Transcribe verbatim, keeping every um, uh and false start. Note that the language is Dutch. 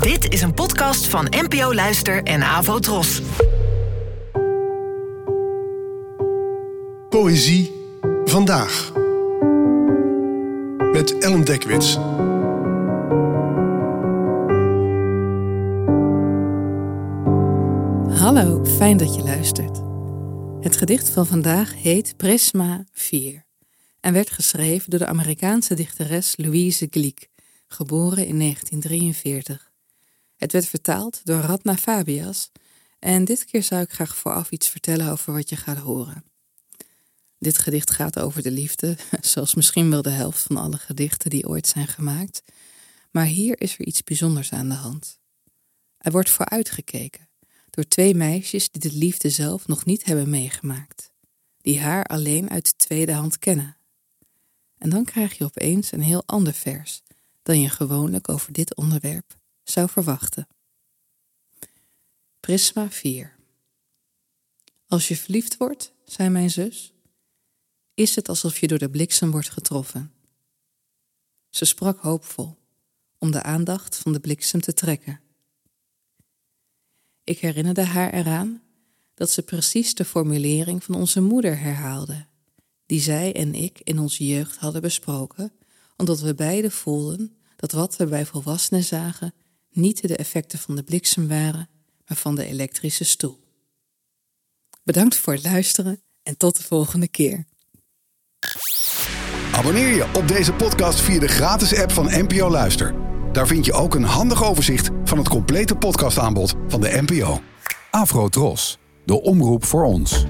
Dit is een podcast van N P O Luister en Avrotros. Poëzie vandaag. Met Ellen Deckwitz. Hallo, fijn dat je luistert. Het gedicht van vandaag heet Prisma vier en werd geschreven door de Amerikaanse dichteres Louise Glück, geboren in negentien drieënveertig. Het werd vertaald door Radna Fabias en dit keer zou ik graag vooraf iets vertellen over wat je gaat horen. Dit gedicht gaat over de liefde, zoals misschien wel de helft van alle gedichten die ooit zijn gemaakt. Maar hier is er iets bijzonders aan de hand. Er wordt vooruitgekeken door twee meisjes die de liefde zelf nog niet hebben meegemaakt. Die haar alleen uit de tweede hand kennen. En dan krijg je opeens een heel ander vers dan je gewoonlijk over dit onderwerp zou verwachten. Prisma vier. Als je verliefd wordt, zei mijn zus, is het alsof je door de bliksem wordt getroffen. Ze sprak hoopvol, om de aandacht van de bliksem te trekken. Ik herinnerde haar eraan dat ze precies de formulering van onze moeder herhaalde, die zij en ik in onze jeugd hadden besproken, omdat we beiden voelden dat wat we bij volwassenen zagen niet de effecten van de bliksem waren, maar van de elektrische stoel. Bedankt voor het luisteren en tot de volgende keer. Abonneer je op deze podcast via de gratis app van N P O Luister. Daar vind je ook een handig overzicht van het complete podcastaanbod van de N P O. Avrotros, de omroep voor ons.